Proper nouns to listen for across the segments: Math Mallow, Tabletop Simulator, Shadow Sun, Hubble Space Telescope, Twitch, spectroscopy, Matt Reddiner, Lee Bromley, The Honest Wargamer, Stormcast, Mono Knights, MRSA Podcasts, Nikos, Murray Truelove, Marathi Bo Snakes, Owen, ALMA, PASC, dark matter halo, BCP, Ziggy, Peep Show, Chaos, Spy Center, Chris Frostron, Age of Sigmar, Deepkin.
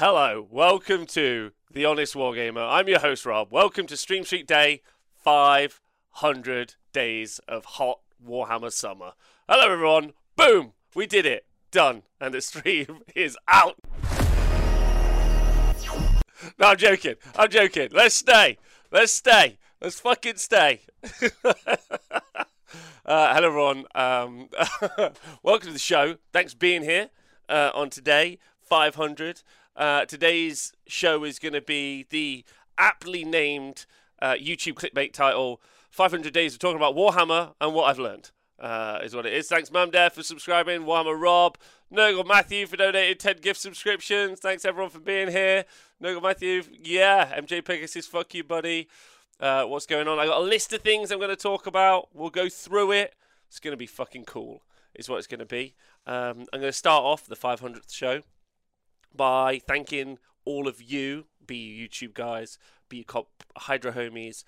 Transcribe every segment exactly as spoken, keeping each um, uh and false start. Hello, welcome to The Honest Wargamer. I'm your host, Rob. Welcome to Stream Streak Day, five hundred days of hot Warhammer summer. Hello, everyone. Boom! We did it. Done. And the stream is out. No, I'm joking. I'm joking. Let's stay. Let's stay. Let's fucking stay. uh, hello, everyone. Um, welcome to the show. Thanks for being here uh, on today, five hundred. Uh, today's show is going to be the aptly named uh, YouTube clickbait title, five hundred Days of Talking About Warhammer and What I've Learned, uh, is what it is. Thanks, Mum Dad, for subscribing. Warhammer Rob. Nurgle Matthew for donating ten gift subscriptions. Thanks, everyone, for being here. Nurgle Matthew, yeah. M J Pegasus, fuck you, buddy. Uh, what's going on? I got a list of things I'm going to talk about. We'll go through it. It's going to be fucking cool, is what it's going to be. Um, I'm going to start off the five hundredth show by thanking all of you, be you YouTube guys, be you Cop Hydra homies,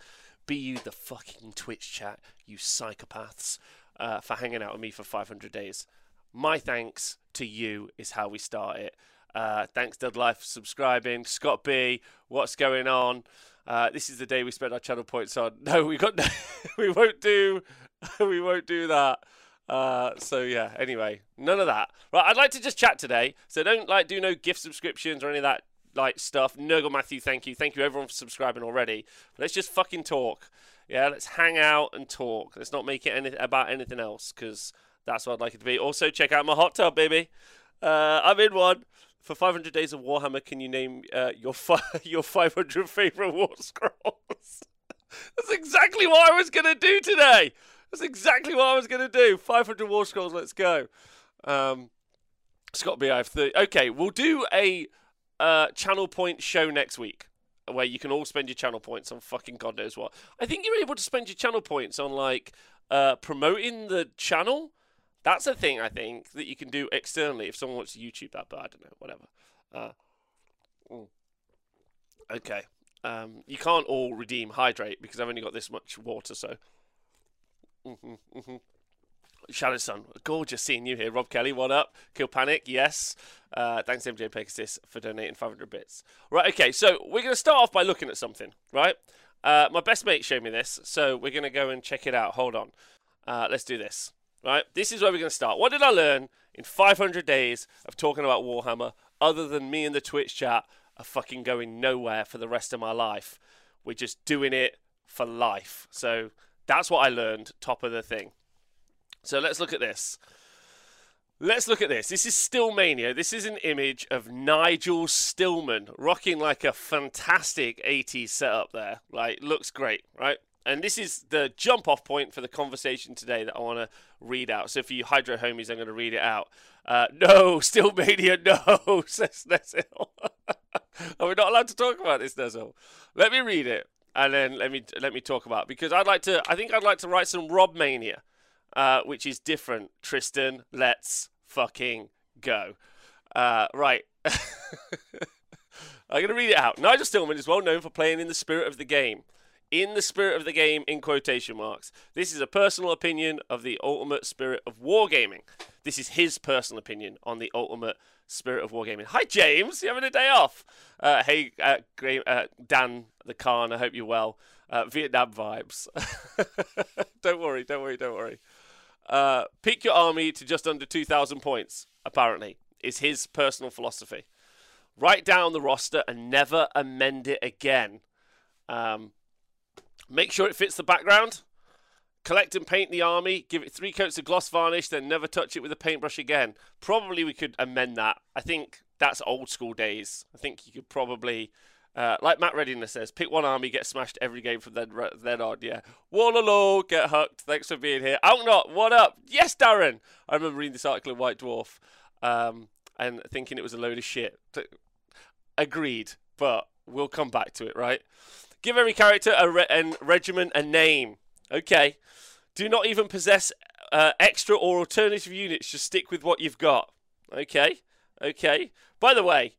be you the fucking Twitch chat, you psychopaths, uh, for hanging out with me for five hundred days. My thanks to you is how we start it. Uh, thanks, Dead Life, for subscribing. Scott B, what's going on? Uh, this is the day we spent our channel points on. No, we got. No, we won't do. We won't do that. Uh, so yeah. Anyway, none of that. Right. I'd like to just chat today. So don't like do no gift subscriptions or any of that like stuff. Nurgle Matthew, thank you, thank you everyone for subscribing already. But let's just fucking talk. Yeah. Let's hang out and talk. Let's not make it any about anything else because that's what I'd like it to be. Also, check out my hot tub, baby. Uh, I'm in one. For five hundred days of Warhammer, can you name uh, your fi your five hundred favorite war scrolls? That's exactly what I was gonna do today. That's exactly what I was gonna do. five hundred war scrolls. Let's go. Um, Scott B, I have thirty. Okay, we'll do a uh, channel point show next week, where you can all spend your channel points on fucking God knows what. I think you're able to spend your channel points on like uh, promoting the channel. That's a thing, I think, that you can do externally if someone wants to YouTube that, but I don't know, whatever. Uh, okay. Um, you can't all redeem Hydrate because I've only got this much water, so. Mm-hmm, mm-hmm. Shadow Sun, gorgeous seeing you here. Rob Kelly, what up? Kill Panic, yes. Uh, thanks, M J Pegasus, for donating five hundred bits. Right, okay, so we're going to start off by looking at something, right? Uh, my best mate showed me this, so we're going to go and check it out. Hold on. Uh, let's do this. Right, this is where we're going to start. What did I learn in five hundred days of talking about Warhammer other than me and the Twitch chat are fucking going nowhere for the rest of my life? We're just doing it for life. So that's what I learned, top of the thing. So let's look at this. Let's look at this. This is Stillmania. This is an image of Nigel Stillman rocking like a fantastic eighties setup there. Like, looks great, right? And this is the jump-off point for the conversation today that I want to read out. So for you Hydro homies, I'm going to read it out. Uh, no, Stillmania, no, says Nezil. Are we not allowed to talk about this, Nezil? Let me read it, and then let me let me talk about it. Because I'd like to, I think I'd like to write some Rob Mania, uh, which is different. Tristan, let's fucking go. Uh, right. I'm going to read it out. Nigel Stillman is well known for playing in the spirit of the game. In the spirit of the game, in quotation marks. This is a personal opinion of the ultimate spirit of wargaming. This is his personal opinion on the ultimate spirit of wargaming. Hi, James. You having a day off? Uh, hey, uh, uh, Dan the Khan. I hope you're well. Uh, Vietnam vibes. Don't worry. Don't worry. Don't worry. Uh, peak your army to just under two thousand points, apparently, is his personal philosophy. Write down the roster and never amend it again. Um... Make sure it fits the background. Collect and paint the army. Give it three coats of gloss varnish, then never touch it with a paintbrush again. Probably we could amend that. I think that's old school days. I think you could probably, uh, like Matt Reddiner says, pick one army, get smashed every game from then, then on. Yeah. Wallalo, get hooked. Thanks for being here. Outnot, what up? Yes, Darren. I remember reading this article in White Dwarf um, and thinking it was a load of shit. Agreed, but we'll come back to it, right? Give every character a re and regiment a name. Okay. Do not even possess uh, extra or alternative units. Just stick with what you've got. Okay. Okay. By the way,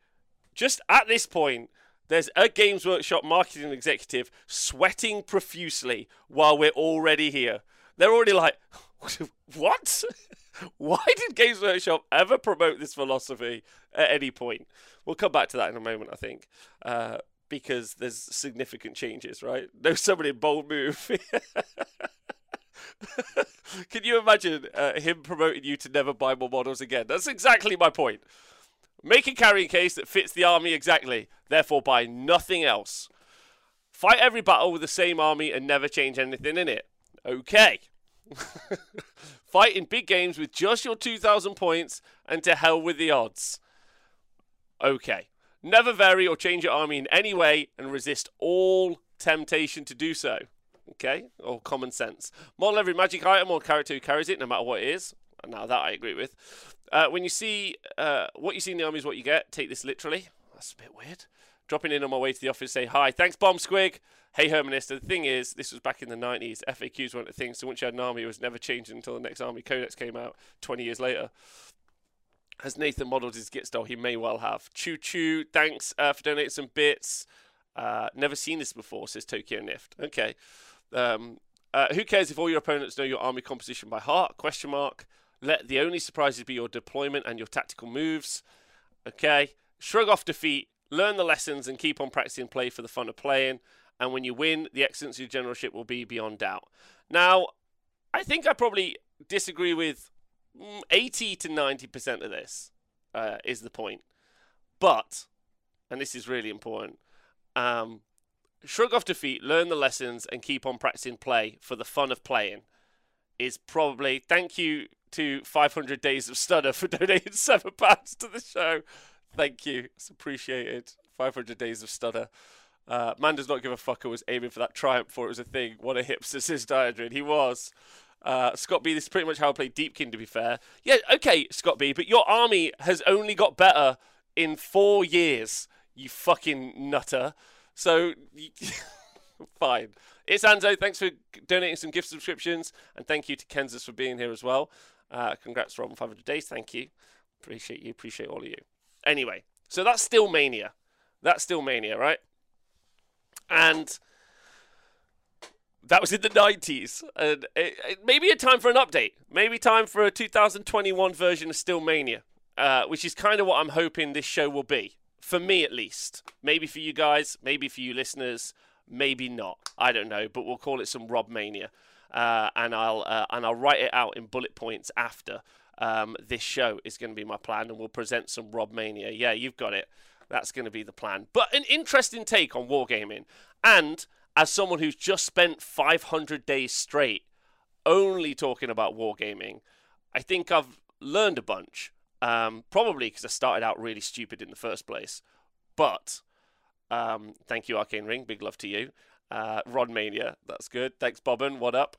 just at this point, there's a Games Workshop marketing executive sweating profusely while we're already here. They're already like, what? Why did Games Workshop ever promote this philosophy at any point? We'll come back to that in a moment, I think, uh, because there's significant changes, right? No, somebody in bold move. Can you imagine uh, him promoting you to never buy more models again? That's exactly my point. Make a carrying case that fits the army exactly, therefore buy nothing else. Fight every battle with the same army and never change anything in it. Okay. Fight in big games with just your two thousand points and to hell with the odds. Okay. Never vary or change your army in any way and resist all temptation to do so. Okay? Or common sense. Model every magic item or character who carries it, no matter what it is. And now that I agree with. Uh, when you see uh, what you see in the army is what you get. Take this literally. That's a bit weird. Dropping in on my way to the office, say hi. Thanks, Bomb Squig. Hey, Hermanist. The thing is, this was back in the nineties. F A Qs weren't a thing, so once you had an army, it was never changed until the next army codex came out twenty years later. Has Nathan modelled his Git style? He may well have. Choo choo. Thanks uh, for donating some bits. Uh, never seen this before, says Tokyo Nift. Okay. Um, uh, who cares if all your opponents know your army composition by heart? Question mark. Let the only surprises be your deployment and your tactical moves. Okay. Shrug off defeat. Learn the lessons and keep on practicing play for the fun of playing. And when you win, the excellence of your generalship will be beyond doubt. Now, I think I probably disagree with eighty to ninety percent of this, uh, is the point. But, and this is really important, um, shrug off defeat, learn the lessons, and keep on practicing play for the fun of playing is probably, thank you to five hundred Days of Stutter for donating seven pounds to the show. Thank you. It's appreciated. five hundred Days of Stutter. Uh, man does not give a fuck who was aiming for that triumph before it was a thing. What a hipster, says Diadrin. He was. Uh, Scott B, this is pretty much how I played Deepkin, to be fair. Yeah, okay, Scott B, but your army has only got better in four years, you fucking nutter. So, fine. It's Anzo. Thanks for donating some gift subscriptions. And thank you to Kenzas for being here as well. Uh, congrats, Rob, on five hundred Days. Thank you. Appreciate you. Appreciate all of you. Anyway, so that's Stillmania. That's Stillmania, right? And that was in the nineties. And it, it maybe a time for an update. Maybe time for a two thousand twenty-one version of Stillmania, uh, which is kind of what I'm hoping this show will be. For me, at least. Maybe for you guys. Maybe for you listeners. Maybe not. I don't know. But we'll call it some Robmania. Uh, and I'll uh, and I'll write it out in bullet points after. Um, this show is going to be my plan, and we'll present some Robmania. Yeah, you've got it. That's going to be the plan. But an interesting take on wargaming. And as someone who's just spent five hundred days straight only talking about wargaming, I think I've learned a bunch. Um, probably because I started out really stupid in the first place. But um, thank you, Arcane Ring. Big love to you. Uh, Rodmania. That's good. Thanks, Bobbin. What up?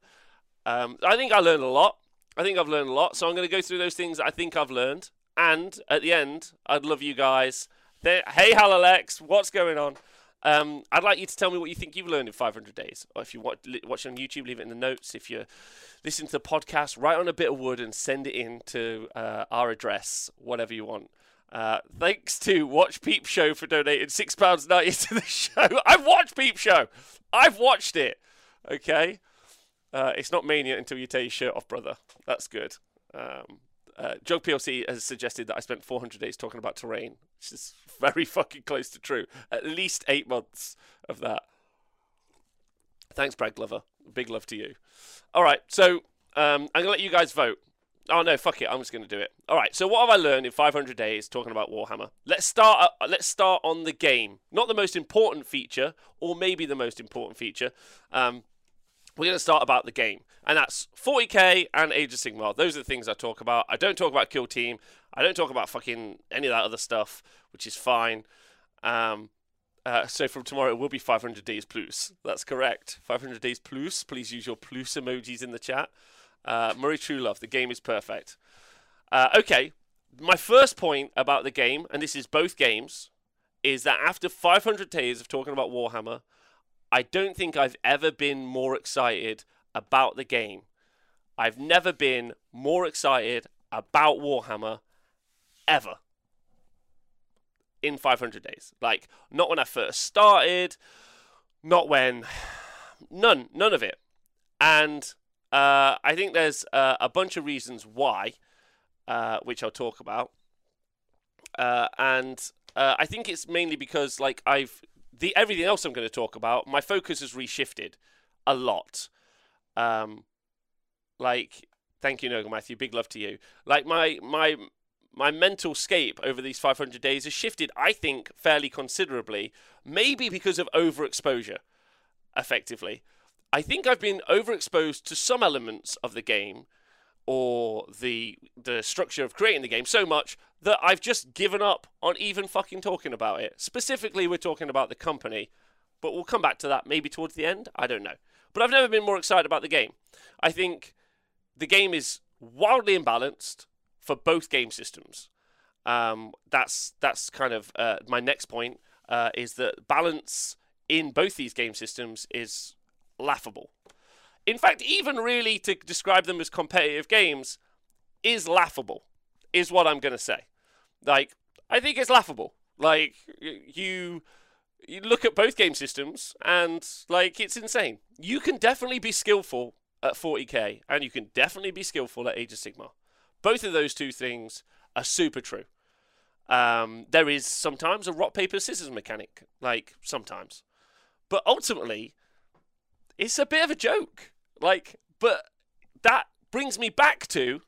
Um, I think I learned a lot. I think I've learned a lot, so I'm going to go through those things that I think I've learned. And at the end, I'd love you guys. They're, hey, Halalex, what's going on? Um, I'd like you to tell me what you think you've learned in five hundred days. Or if you watch, watch on YouTube, leave it in the notes. If you're listening to the podcast, write on a bit of wood and send it in to uh, our address, whatever you want. Uh, thanks to Watch Peep Show for donating six pounds ninety to the show. I've watched Peep Show. I've watched it. Okay. Uh, it's not mania until you take your shirt off, brother. That's good. Um, uh, Jog P L C has suggested that I spent four hundred days talking about terrain, which is very fucking close to true. At least eight months of that. Thanks, Brad Glover. Big love to you. All right, so um, I'm going to let you guys vote. Oh, no, fuck it. I'm just going to do it. All right, so what have I learned in five hundred days talking about Warhammer? Let's start, uh, let's start on the game. Not the most important feature, or maybe the most important feature. Um... We're going to start about the game, and that's forty K and Age of Sigmar. Those are the things I talk about. I don't talk about Kill Team. I don't talk about fucking any of that other stuff, which is fine. Um, uh, so from tomorrow, it will be five hundred days plus. That's correct. five hundred days plus. Please use your plus emojis in the chat. Uh, Murray Truelove, the game is perfect. Uh, okay, my first point about the game, and this is both games, is that after five hundred days of talking about Warhammer, I don't think I've ever been more excited about the game. I've never been more excited about Warhammer ever in five hundred days. Like, not when I first started, not when, none, none of it. And Uh, I think there's uh, a bunch of reasons why, uh, which I'll talk about. Uh, and uh, I think it's mainly because, like, I've the everything else I'm going to talk about, my focus has reshifted a lot. Um, like, thank you, Noga Matthew. Big love to you. Like, my my my mental scape over these five hundred days has shifted, I think, fairly considerably. Maybe because of overexposure, effectively. I think I've been overexposed to some elements of the game or the the structure of creating the game so much that I've just given up on even fucking talking about it. Specifically, we're talking about the company, but we'll come back to that maybe towards the end. I don't know. But I've never been more excited about the game. I think the game is wildly imbalanced for both game systems. Um, that's that's kind of uh, my next point, uh, is that balance in both these game systems is laughable. In fact, even really to describe them as competitive games is laughable, is what I'm going to say. Like, I think it's laughable. Like, you you look at both game systems and, like, it's insane. You can definitely be skillful at forty K and you can definitely be skillful at Age of Sigmar. Both of those two things are super true. Um, there is sometimes a rock, paper, scissors mechanic. Like, sometimes. But ultimately, it's a bit of a joke. Like, but that brings me back to,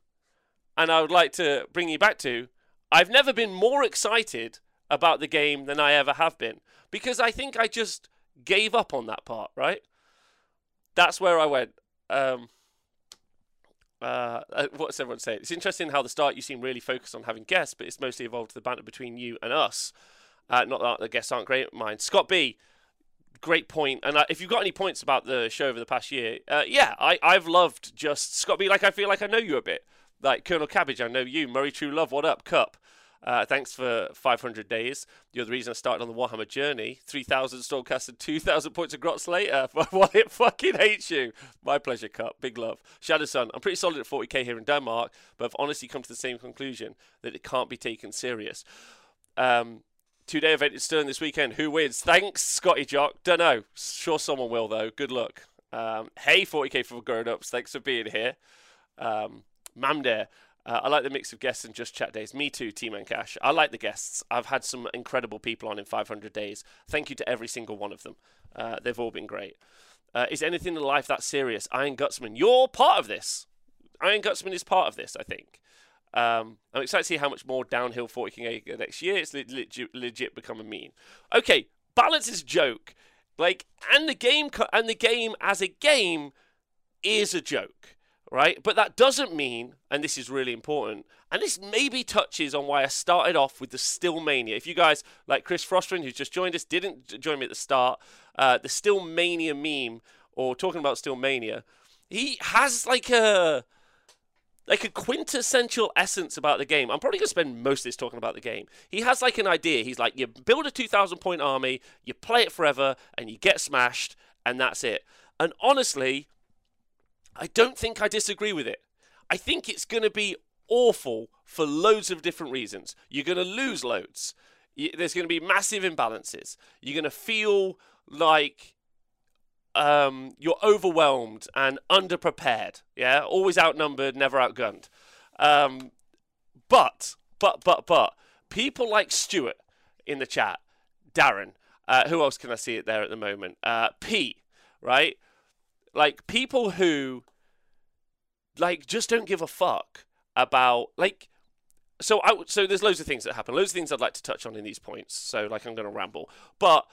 and I would like to bring you back to, I've never been more excited about the game than I ever have been. Because I think I just gave up on that part, right? That's where I went. Um, uh, what's everyone saying? It's interesting how the start you seem really focused on having guests, but it's mostly evolved to the banter between you and us. Uh, not that the guests aren't great at mine. Scott B., great point. And uh, if you've got any points about the show over the past year, uh, yeah, I, I've loved just Scott B. Like, I feel like I know you a bit. Like, Colonel Cabbage, I know you. Murray True Love, what up, Cup? Uh, thanks for five hundred days. You're the reason I started on the Warhammer journey. three thousand Stormcast and two thousand points of Grots later. Well, it fucking hates you. My pleasure, Cup. Big love. Shadow Sun, I'm pretty solid at forty K here in Denmark, but I've honestly come to the same conclusion that it can't be taken serious. Um... Two-day event is Stern this weekend. Who wins? Thanks, Scotty Jock. Don't know. Sure someone will, though. Good luck. Um, hey, forty K for grown-ups. Thanks for being here. Um, Mamdare. Uh, I like the mix of guests and just chat days. Me too, Team and Cash. I like the guests. I've had some incredible people on in five hundred days. Thank you to every single one of them. Uh, they've all been great. Uh, is anything in life that serious? Iron Gutsman. You're part of this. Iron Gutsman is part of this, I think. Um, I'm excited to see how much more downhill forty K can go next year. It's legit, legit become a meme. Okay, balance is a joke, like, and the game and the game as a game is a joke, right? But that doesn't mean, and this is really important, and this maybe touches on why I started off with the Stillmania. If you guys, like Chris Frostron, who's just joined us, didn't join me at the start, uh, the Stillmania meme or talking about Stillmania, he has like a. Like a quintessential essence about the game. I'm probably going to spend most of this talking about the game. He has like an idea. He's like, you build a two thousand point army, you play it forever, and you get smashed, and that's it. And honestly, I don't think I disagree with it. I think it's going to be awful for loads of different reasons. You're going to lose loads. There's going to be massive imbalances. You're going to feel like Um, you're overwhelmed and underprepared, yeah? Always outnumbered, never outgunned. Um, but, but, but, but, people like Stuart in the chat, Darren, uh, who else can I see it there at the moment? Uh, Pete, right? Like, people who, like, just don't give a fuck about, like, so, I, so there's loads of things that happen, loads of things I'd like to touch on in these points, so, like, I'm going to ramble, but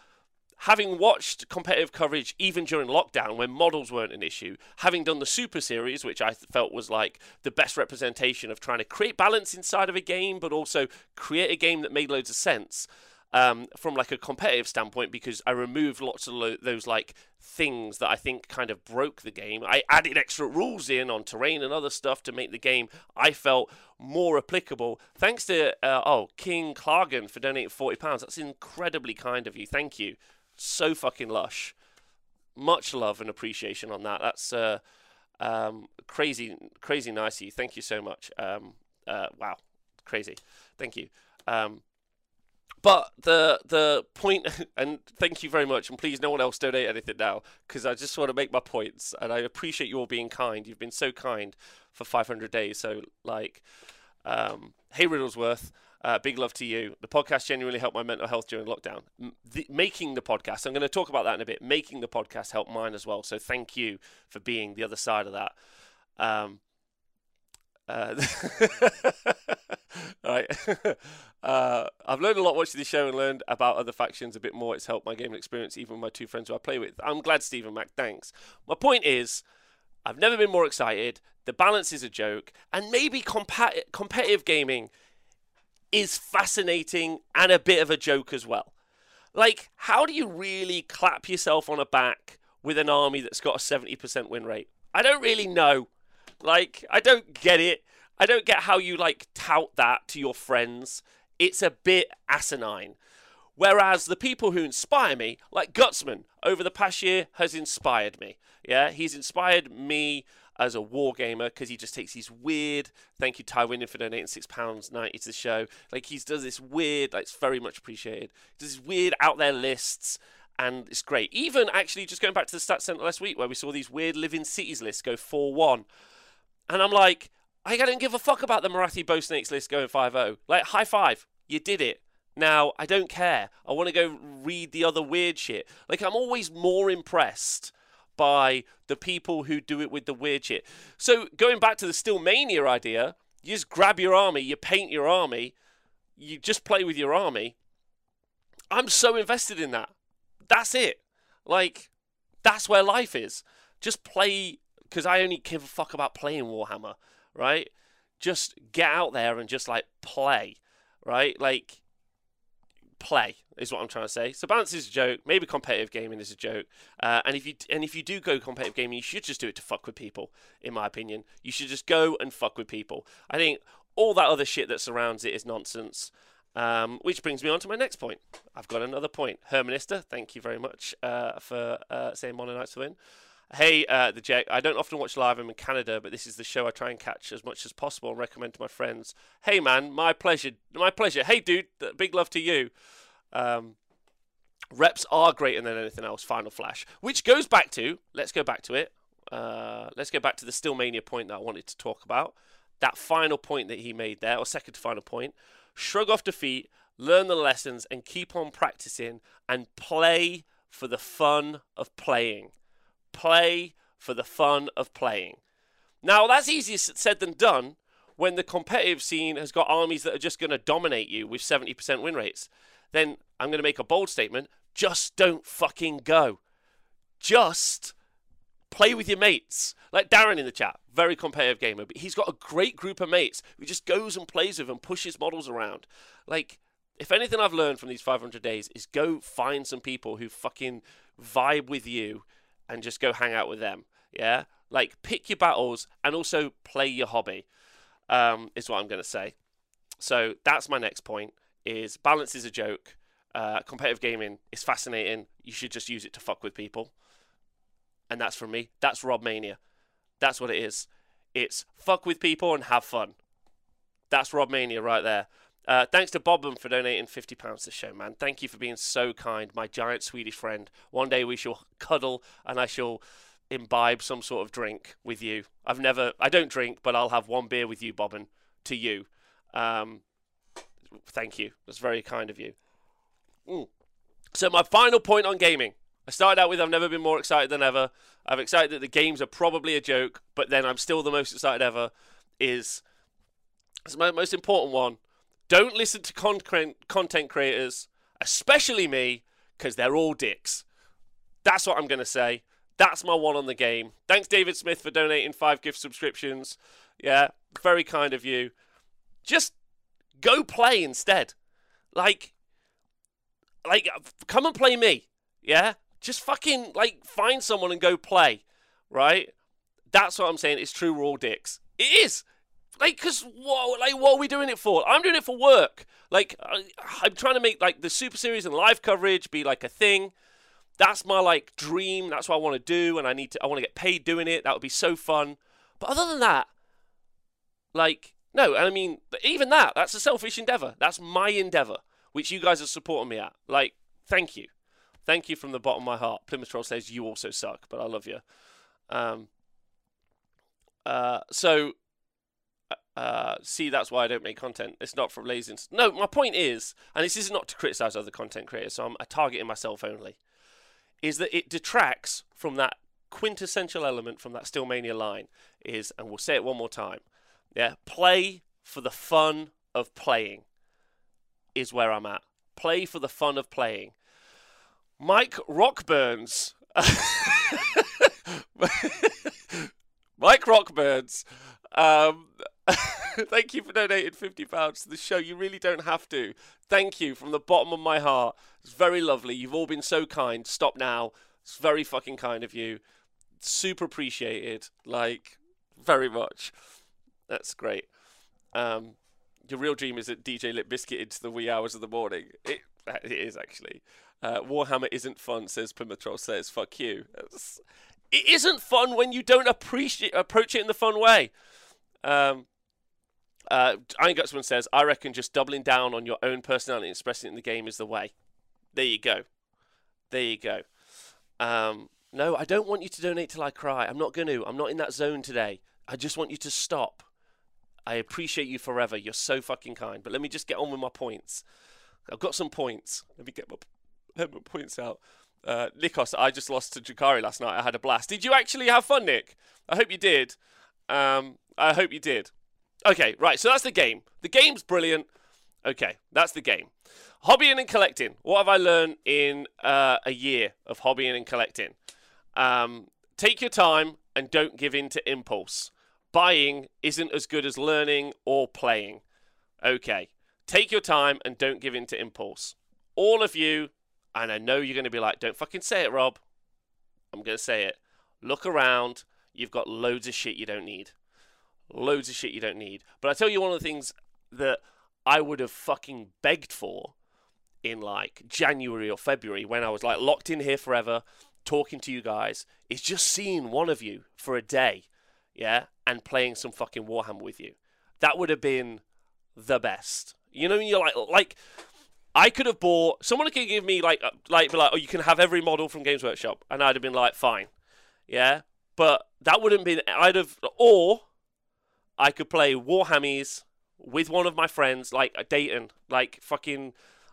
having watched competitive coverage even during lockdown when models weren't an issue, having done the Super Series, which I felt was like the best representation of trying to create balance inside of a game, but also create a game that made loads of sense um, from like a competitive standpoint, because I removed lots of lo those like things that I think kind of broke the game. I added extra rules in on terrain and other stuff to make the game, I felt, more applicable. Thanks to, uh, oh, King Clargan for donating forty pounds. That's incredibly kind of you. Thank you. So fucking lush. Much love and appreciation on that. That's uh, um, crazy, crazy nice of you. Thank you so much. Um, uh, wow, crazy. Thank you. Um, But the the point, and thank you very much, and please no one else donate anything now, because I just want to make my points, and I appreciate you all being kind. You've been so kind for five hundred days, so like, um, hey Riddlesworth, uh, big love to you. The podcast genuinely helped my mental health during lockdown. The, making the podcast, I'm going to talk about that in a bit, making the podcast helped mine as well, so thank you for being the other side of that. Um, uh, all right. uh, I've learned a lot watching this show and learned about other factions a bit more. It's helped my gaming experience, even with my two friends who I play with. I'm glad, Stephen Mac, thanks. My point is, I've never been more excited. The balance is a joke, and maybe compa- competitive gaming is fascinating and a bit of a joke as well. Like, how do you really clap yourself on the back with an army that's got a seventy percent win rate? I don't really know. Like, I don't get it. I don't get how you, like, tout that to your friends. It's a bit asinine. Whereas the people who inspire me, like Gutsman, over the past year has inspired me. Yeah, he's inspired me as a wargamer because he just takes these weird... Thank you, Ty Winning, for donating six pounds ninety to the show. Like, he does this weird... Like, it's very much appreciated. He does these weird out-there lists... And it's great. Even actually just going back to the Stats Center last week where we saw these weird Living Cities lists go four one. And I'm like, I don't give a fuck about the Marathi Bo Snakes list going five oh. Like, high five. You did it. Now, I don't care. I want to go read the other weird shit. Like, I'm always more impressed by the people who do it with the weird shit. So, going back to the Stillmania idea, you just grab your army, you paint your army, you just play with your army. I'm so invested in that. That's it. Like, that's where life is. Just play, because I only give a fuck about playing Warhammer, right? Just get out there and just, like, play, right? Like, play is what I'm trying to say. So balance is a joke. Maybe competitive gaming is a joke. Uh, and if you and if you do go competitive gaming, you should just do it to fuck with people, in my opinion. You should just go and fuck with people. I think all that other shit that surrounds it is nonsense. Um, which brings me on to my next point. I've got another point. Herminister, thank you very much uh, for uh, saying Mono Knights to win. Hey, uh, the Jack. I don't often watch live. I'm in Canada, but this is the show I try and catch as much as possible and recommend to my friends. Hey, man, my pleasure. My pleasure. Hey, dude, big love to you. Um, reps are greater than anything else, Final Flash, which goes back to, let's go back to it. Uh, let's go back to the Stillmania point that I wanted to talk about. That final point that he made there, or second to final point. Shrug off defeat, learn the lessons, and keep on practicing, and play for the fun of playing. Play for the fun of playing. Now, that's easier said than done when the competitive scene has got armies that are just going to dominate you with seventy percent win rates. Then I'm going to make a bold statement. Just don't fucking go. Just play with your mates. Like Darren in the chat, very competitive gamer, but he's got a great group of mates who just goes and plays with and pushes models around. Like, if anything I've learned from these five hundred days is go find some people who fucking vibe with you and just go hang out with them, yeah? Like, pick your battles and also play your hobby, um, is what I'm going to say. So that's my next point, is balance is a joke. Uh, competitive gaming is fascinating. You should just use it to fuck with people. And that's from me. That's Rob Mania. That's what it is. It's fuck with people and have fun. That's Rob Mania right there. Uh, thanks to Bobham for donating fifty pounds to the show, man. Thank you for being so kind, my giant Swedish friend. One day we shall cuddle and I shall imbibe some sort of drink with you. I've never, I don't drink, but I'll have one beer with you, Bobham, to you. Um, thank you. That's very kind of you. Mm. So my final point on gaming. I started out with I've never been more excited than ever. I'm excited that the games are probably a joke, but then I'm still the most excited ever. Is, is my most important one. Don't listen to con content creators, especially me, because they're all dicks. That's what I'm going to say. That's my one on the game. Thanks, David Smith, for donating five gift subscriptions. Yeah, very kind of you. Just go play instead. Like, like come and play me. Yeah? Just fucking, like, find someone and go play, right? That's what I'm saying. It's true, we're all dicks. It is. Like, because what, like, what are we doing it for? I'm doing it for work. Like, I, I'm trying to make, like, the Super Series and live coverage be, like, a thing. That's my, like, dream. That's what I want to do, and I need to, I want to get paid doing it. That would be so fun. But other than that, like, no, I mean, even that, that's a selfish endeavor. That's my endeavor, which you guys are supporting me at. Like, thank you. Thank you from the bottom of my heart. Plymouth Troll says, you also suck, but I love you. Um, uh, so, uh, see, that's why I don't make content. It's not from laziness. No, my point is, and this is not to criticize other content creators, so I'm targeting myself only, is that it detracts from that quintessential element from that Stillmania line is, and we'll say it one more time, yeah, play for the fun of playing is where I'm at. Play for the fun of playing. Mike Rockburns. Mike Rockburns. Um, thank you for donating fifty pounds to the show. You really don't have to. Thank you from the bottom of my heart. It's very lovely. You've all been so kind. Stop now. It's very fucking kind of you. Super appreciated, like, very much. That's great. Um, your real dream is that D J Lit Biscuit into the wee hours of the morning. It, it is, actually. Uh, Warhammer isn't fun, says Plymouth Troll says. Fuck you. It's, it isn't fun when you don't appreciate approach it in the fun way. Um, uh, Iron Gutsman says, I reckon just doubling down on your own personality and expressing it in the game is the way. There you go. There you go. Um, no, I don't want you to donate till I cry. I'm not going to. I'm not in that zone today. I just want you to stop. I appreciate you forever. You're so fucking kind. But let me just get on with my points. I've got some points. Let me get my, let my points out. Uh, Nikos, I just lost to Jakari last night. I had a blast. Did you actually have fun, Nick? I hope you did. Um, I hope you did. Okay, right. So that's the game. The game's brilliant. Okay, that's the game. Hobbying and collecting. What have I learned in uh, a year of hobbying and collecting? Um, take your time and don't give in to impulse. Buying isn't as good as learning or playing. Okay, take your time and don't give in to impulse. All of you, and I know you're going to be like, don't fucking say it, Rob. I'm going to say it. Look around. You've got loads of shit you don't need. Loads of shit you don't need. But I tell you one of the things that I would have fucking begged for in like January or February when I was like locked in here forever talking to you guys is just seeing one of you for a day, yeah, and playing some fucking Warhammer with you. That would have been the best. You know, you're like, like I could have bought, someone could give me like, like, be like, oh, you can have every model from Games Workshop. And I'd have been like, fine. Yeah. But that wouldn't been, I'd have, or I could play Warhammies with one of my friends, like a Dayton, like fucking,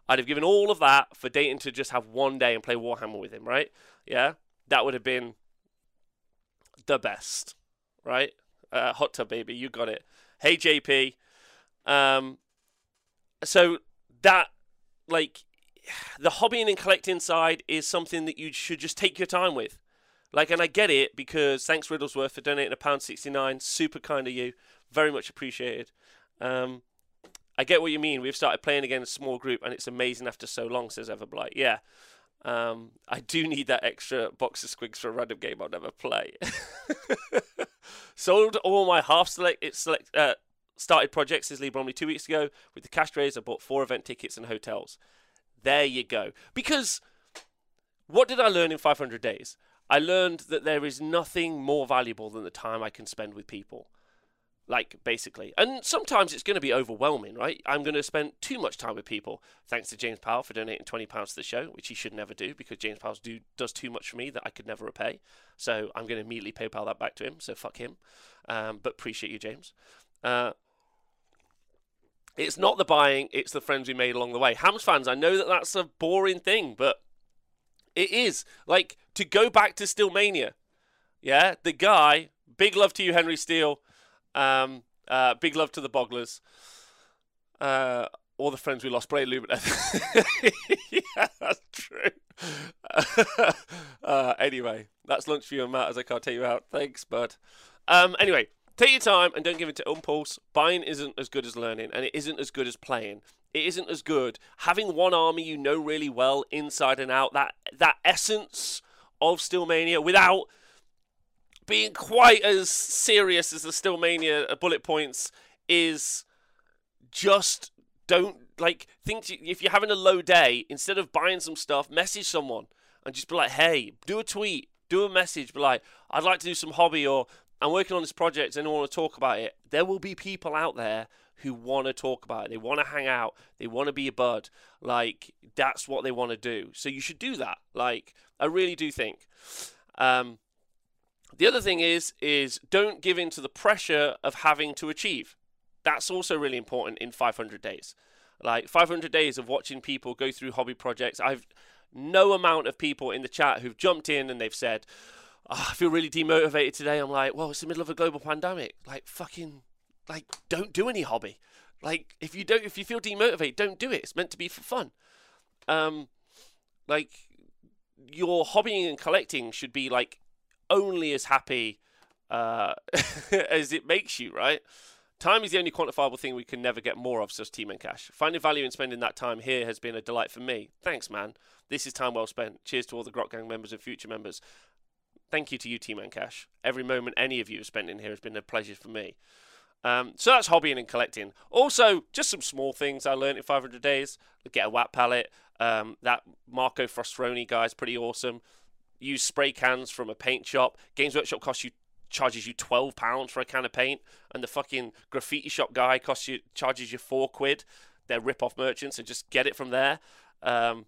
I'd have given all of that for Dayton to just have one day and play Warhammer with him, right? Yeah, that would have been the best, right? Uh, hot tub baby, you got it. Hey J P, um, so that like the hobbying and collecting side is something that you should just take your time with, like, and I get it because thanks Riddlesworth for donating a pound sixty-nine, super kind of you, very much appreciated. Um, I get what you mean. We've started playing again in a small group, and it's amazing after so long, says Everblight. Yeah. Um, I do need that extra box of squigs for a random game I'll never play. Sold all my half-select, select, uh, started projects, says Lee Bromley, two weeks ago. With the cash raise, I bought four event tickets and hotels. There you go. Because what did I learn in five hundred days? I learned that there is nothing more valuable than the time I can spend with people. Like, basically. And sometimes it's going to be overwhelming, right? I'm going to spend too much time with people. Thanks to James Powell for donating twenty pounds to the show, which he should never do because James Powell do, does too much for me that I could never repay. So I'm going to immediately PayPal that back to him, so fuck him. Um, but appreciate you, James. Uh, it's not the buying, it's the friends we made along the way. Hams fans, I know that that's a boring thing, but it is. Like, to go back to Stillmania, yeah? The guy, big love to you, Henry Steele. Um, uh, big love to the Bogglers. Uh, all the friends we lost, Bray Lumineth. Yeah, that's true. uh, anyway, that's lunch for you and Matt, as I can't take you out. Thanks, bud. Um, anyway, take your time and don't give in to impulse. Buying isn't as good as learning, and it isn't as good as playing. It isn't as good. Having one army you know really well, inside and out, that, that essence of Stillmania without being quite as serious as the Stillmania bullet points is just don't, like, think to, if you're having a low day, instead of buying some stuff, message someone and just be like, hey, do a tweet, do a message, be like, I'd like to do some hobby, or I'm working on this project and I want to talk about it. There will be people out there who want to talk about it. They want to hang out. They want to be a bud. Like, that's what they want to do. So you should do that. Like, I really do think. Um, the other thing is, is don't give in to the pressure of having to achieve. That's also really important in five hundred days. Like, five hundred days of watching people go through hobby projects. I've no amount of people in the chat who've jumped in and they've said, oh, I feel really demotivated today. I'm like, well, it's the middle of a global pandemic. Like, fucking, like, don't do any hobby. Like, if you don't, if you feel demotivated, don't do it. It's meant to be for fun. Um, like, your hobbying and collecting should be, like, only as happy uh, as it makes you, right? Time is the only quantifiable thing we can never get more of, says Team and Cash. Finding value in spending that time here has been a delight for me. Thanks, man. This is time well spent. Cheers to all the Grot Gang members and future members. Thank you to you, Team and Cash. Every moment any of you have spent in here has been a pleasure for me. Um, so that's hobbying and collecting. Also, just some small things I learned in five hundred days. Get a Watt palette. Um, that Marco Frostroni guy is pretty awesome. Use spray cans from a paint shop. Games Workshop costs you charges you twelve pounds for a can of paint, and the fucking graffiti shop guy costs you charges you four quid. They're rip-off merchants, so just get it from there. Um,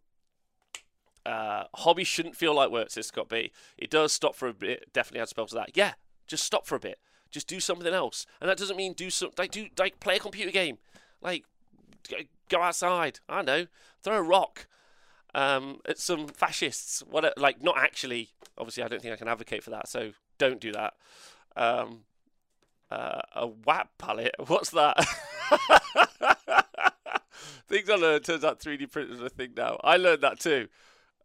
uh, hobby shouldn't feel like work, says Scott B. It does stop for a bit. Definitely had spells of that. Yeah, just stop for a bit. Just do something else, and that doesn't mean do some like do like play a computer game, like go outside. I don't know, throw a rock. Um, at some fascists, what a, like not actually. Obviously, I don't think I can advocate for that, so don't do that. Um, uh, a W A P palette. What's that? Things I learned. Turns out three D printers are a thing now. I learned that too.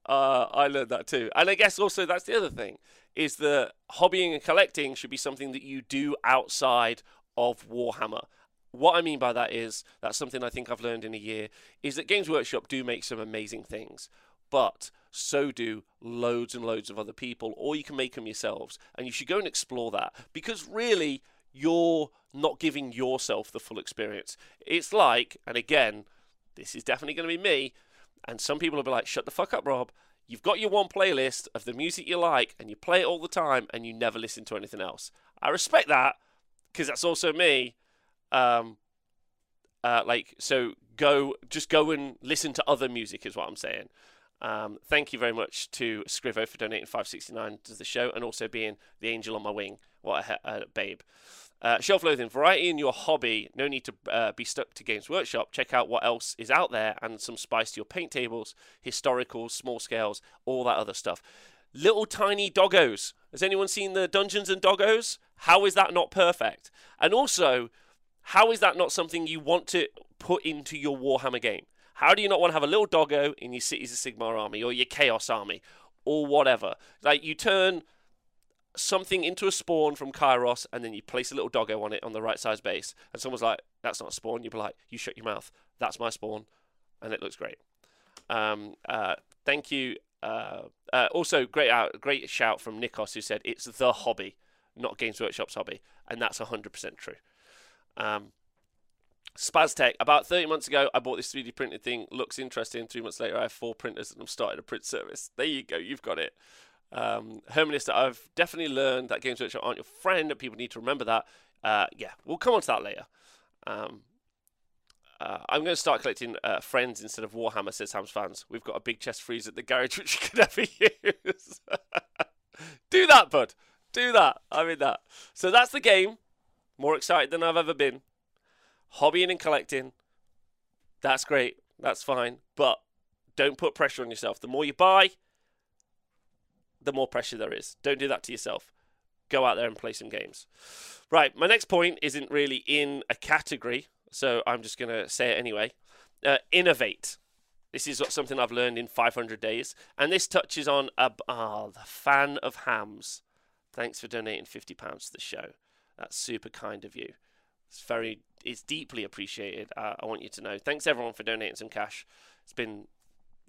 Uh, I learned that too. And I guess also that's the other thing is that hobbying and collecting should be something that you do outside of Warhammer. What I mean by that is, that's something I think I've learned in a year, is that Games Workshop do make some amazing things, but so do loads and loads of other people, or you can make them yourselves, and you should go and explore that, because really, you're not giving yourself the full experience. It's like, and again, this is definitely going to be me, and some people will be like, shut the fuck up, Rob, you've got your one playlist of the music you like, and you play it all the time, and you never listen to anything else. I respect that, because that's also me. Um, uh, like, so go, just go and listen to other music is what I'm saying. Um, thank you very much to Scrivo for donating five sixty-nine to the show and also being the angel on my wing. What a, a babe. Uh, Shelf Loathing, variety in your hobby. No need to uh, be stuck to Games Workshop. Check out what else is out there and some spice to your paint tables, historicals, small scales, all that other stuff. Little tiny doggos. Has anyone seen the Dungeons and Doggos? How is that not perfect? And also, how is that not something you want to put into your Warhammer game? How do you not want to have a little doggo in your Cities of Sigmar army or your Chaos army or whatever? Like, you turn something into a spawn from Kairos and then you place a little doggo on it on the right size base. And someone's like, that's not a spawn. You'd be like, you shut your mouth. That's my spawn. And it looks great. Um, uh, thank you. Uh, uh, also, great, out, great shout from Nikos, who said, it's the hobby, not Games Workshop's hobby. And that's one hundred percent true. Um, Spaztech, about thirty months ago, I bought this three D printed thing. Looks interesting. Three months later, I have four printers and I've started a print service. There you go. You've got it. Um, Hermanista, I've definitely learned that Games Workshop aren't your friend. People need to remember that. Uh, yeah, we'll come on to that later. Um, uh, I'm going to start collecting uh, friends instead of Warhammer, says Hams Fans. We've got a big chest freeze at the garage, which you can never use. Do that, bud. Do that. I mean that. So that's the game. More excited than I've ever been. Hobbying and collecting. That's great. That's fine. But don't put pressure on yourself. The more you buy, the more pressure there is. Don't do that to yourself. Go out there and play some games. Right. My next point isn't really in a category, so I'm just going to say it anyway. Uh, innovate. This is something I've learned in five hundred days. And this touches on a, oh, the fan of Hams. Thanks for donating fifty pounds to the show. That's super kind of you. It's very, it's deeply appreciated. Uh, I want you to know. Thanks everyone for donating some cash. It's been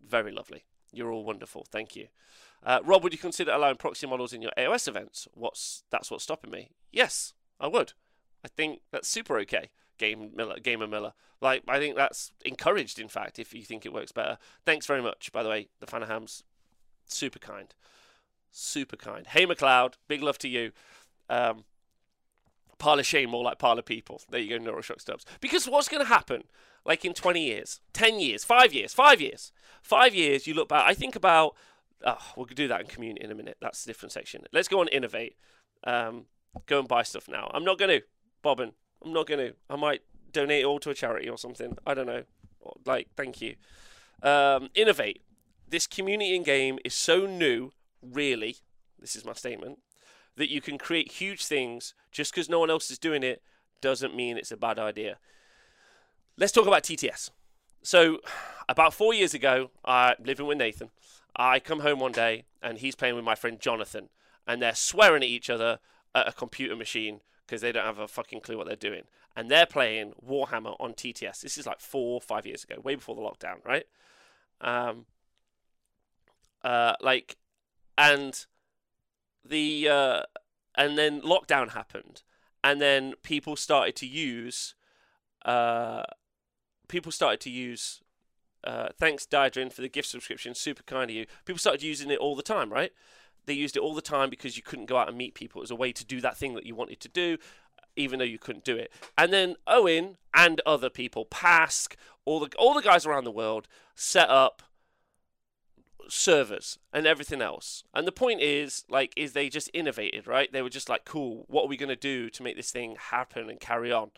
very lovely. You're all wonderful. Thank you. Uh, Rob, would you consider allowing proxy models in your A O S events? What's that's what's stopping me? Yes, I would. I think that's super okay. Game Miller, Gamer Miller. Like, I think that's encouraged. In fact, if you think it works better, thanks very much. By the way, the fan of Hams, super kind, super kind. Hey McLeod, big love to you. Um, pile of shame, more like pile of people. There you go, Neuroshock Stubbs. Because what's going to happen, like in twenty years, ten years, five years, five years, five years, you look back, I think about, oh, we'll do that in community in a minute. That's a different section. Let's go on innovate. Um, go and buy stuff now. I'm not going to, Bobbin. I'm not going to. I might donate it all to a charity or something. I don't know. Like, thank you. Um, innovate. This community in game is so new, really, this is my statement, that you can create huge things. Just because no one else is doing it doesn't mean it's a bad idea. Let's talk about T T S. So about four years ago, uh, living with Nathan, I come home one day and he's playing with my friend Jonathan and they're swearing at each other at a computer machine because they don't have a fucking clue what they're doing. And they're playing Warhammer on T T S. This is like four or five years ago, way before the lockdown, right? Um, uh, like, and the, uh, and then lockdown happened and then people started to use, uh, people started to use, uh, thanks Dydrin for the gift subscription. Super kind of you. People started using it all the time, right? They used it all the time because you couldn't go out and meet people. It was a way to do that thing that you wanted to do, even though you couldn't do it. And then Owen and other people, P A S C, all the, all the guys around the world set up servers and everything else. And the point is, like, is they just innovated, right? They were just like, cool, what are we going to do to make this thing happen and carry on?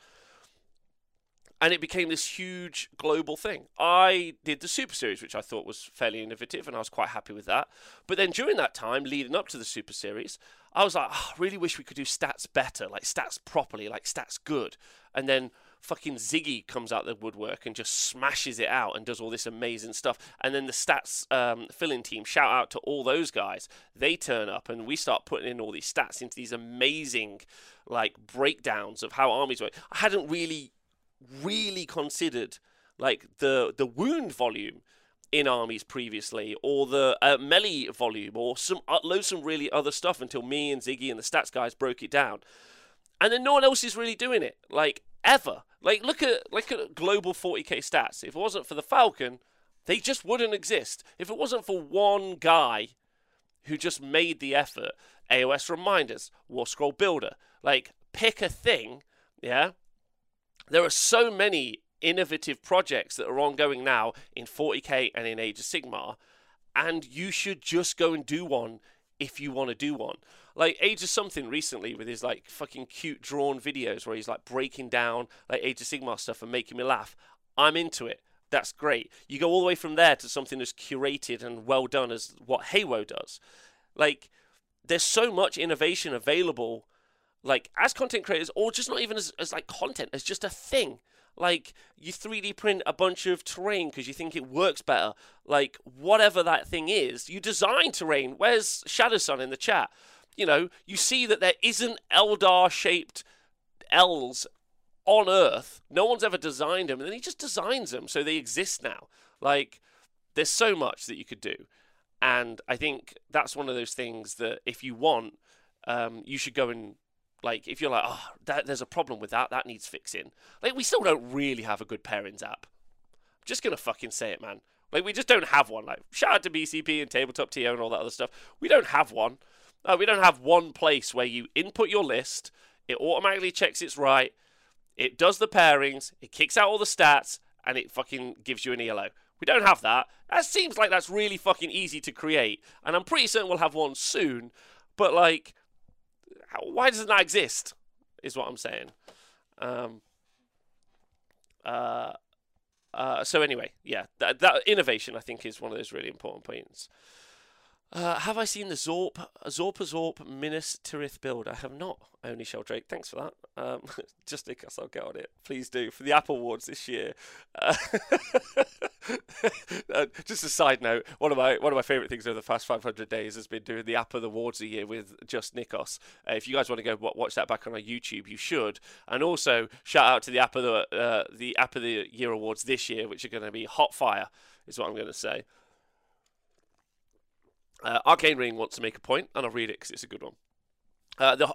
And it became this huge global thing. I did the Super Series, which I thought was fairly innovative, and I was quite happy with that. But then during that time, leading up to the Super Series, I was like, oh, I really wish we could do stats better, like stats properly, like stats good. And then fucking Ziggy comes out of the woodwork and just smashes it out and does all this amazing stuff. And then the stats um, filling team, shout out to all those guys. They turn up and we start putting in all these stats into these amazing like breakdowns of how armies work. I hadn't really... really considered like the the wound volume in armies previously, or the uh, melee volume, or some uh, loads some really other stuff until me and Ziggy and the stats guys broke it down, and then no one else is really doing it like ever. Like look at like at global forty K stats. If it wasn't for the Falcon, they just wouldn't exist. If it wasn't for one guy who just made the effort, A O S Reminders, War Scroll Builder, like pick a thing, yeah. There are so many innovative projects that are ongoing now in forty K and in Age of Sigmar, and you should just go and do one if you want to do one. Like Age of Something recently with his like fucking cute drawn videos where he's like breaking down like Age of Sigmar stuff and making me laugh. I'm into it. That's great. You go all the way from there to something that's curated and well done as what Haywo does. Like there's so much innovation available like as content creators, or just not even as, as like content, as just a thing. Like you three D print a bunch of terrain because you think it works better. Like whatever that thing is, you design terrain. Where's Shadow Sun in the chat? You know, you see that there isn't Eldar shaped L's on Earth. No one's ever designed them, and then he just designs them so they exist now. Like there's so much that you could do, and I think that's one of those things that if you want, um, you should go and like, if you're like, oh, that, there's a problem with that. That needs fixing. Like, we still don't really have a good pairings app. I'm just going to fucking say it, man. Like, we just don't have one. Like, shout out to B C P and Tabletop T O and all that other stuff. We don't have one. Uh, we don't have one place where you input your list. It automatically checks it's right. It does the pairings. It kicks out all the stats. And it fucking gives you an E L O. We don't have that. That seems like that's really fucking easy to create. And I'm pretty certain we'll have one soon. But, like... why doesn't that exist? Is what I'm saying. Um, uh, uh, so anyway, yeah, that, that innovation I think is one of those really important points. Uh, have I seen the Zorp Zorpa Zorp Minas Tirith build? I have not. Only Sheldrake, thanks for that. Um, just Nikos, I'll get on it. Please do for the App Awards this year. Uh, uh, just a side note, one of my one of my favourite things over the past five hundred days has been doing the App of the Awards a year with just Nikos. Uh, if you guys want to go watch that back on our YouTube, you should. And also shout out to the App of the uh, the App of the Year Awards this year, which are going to be hot fire, is what I'm going to say. Uh, Arcane Ring wants to make a point, and I'll read it because it's a good one. Uh, the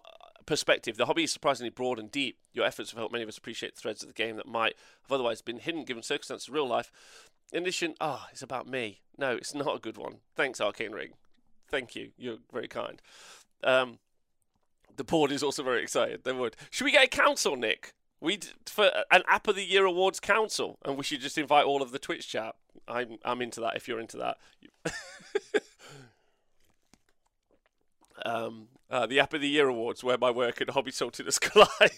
perspective. The hobby is surprisingly broad and deep. Your efforts have helped many of us appreciate the threads of the game that might have otherwise been hidden given circumstances of real life. In addition, ah, oh, it's about me. No, it's not a good one. Thanks, Arcane Ring. Thank you. You're very kind. Um, The board is also very excited. They would. Should we get a council, Nick? We for an App of the Year Awards council, and we should just invite all of the Twitch chat. I'm I'm into that. If you're into that, um, uh, the App of the Year Awards, where my work and hobby saltiness collide.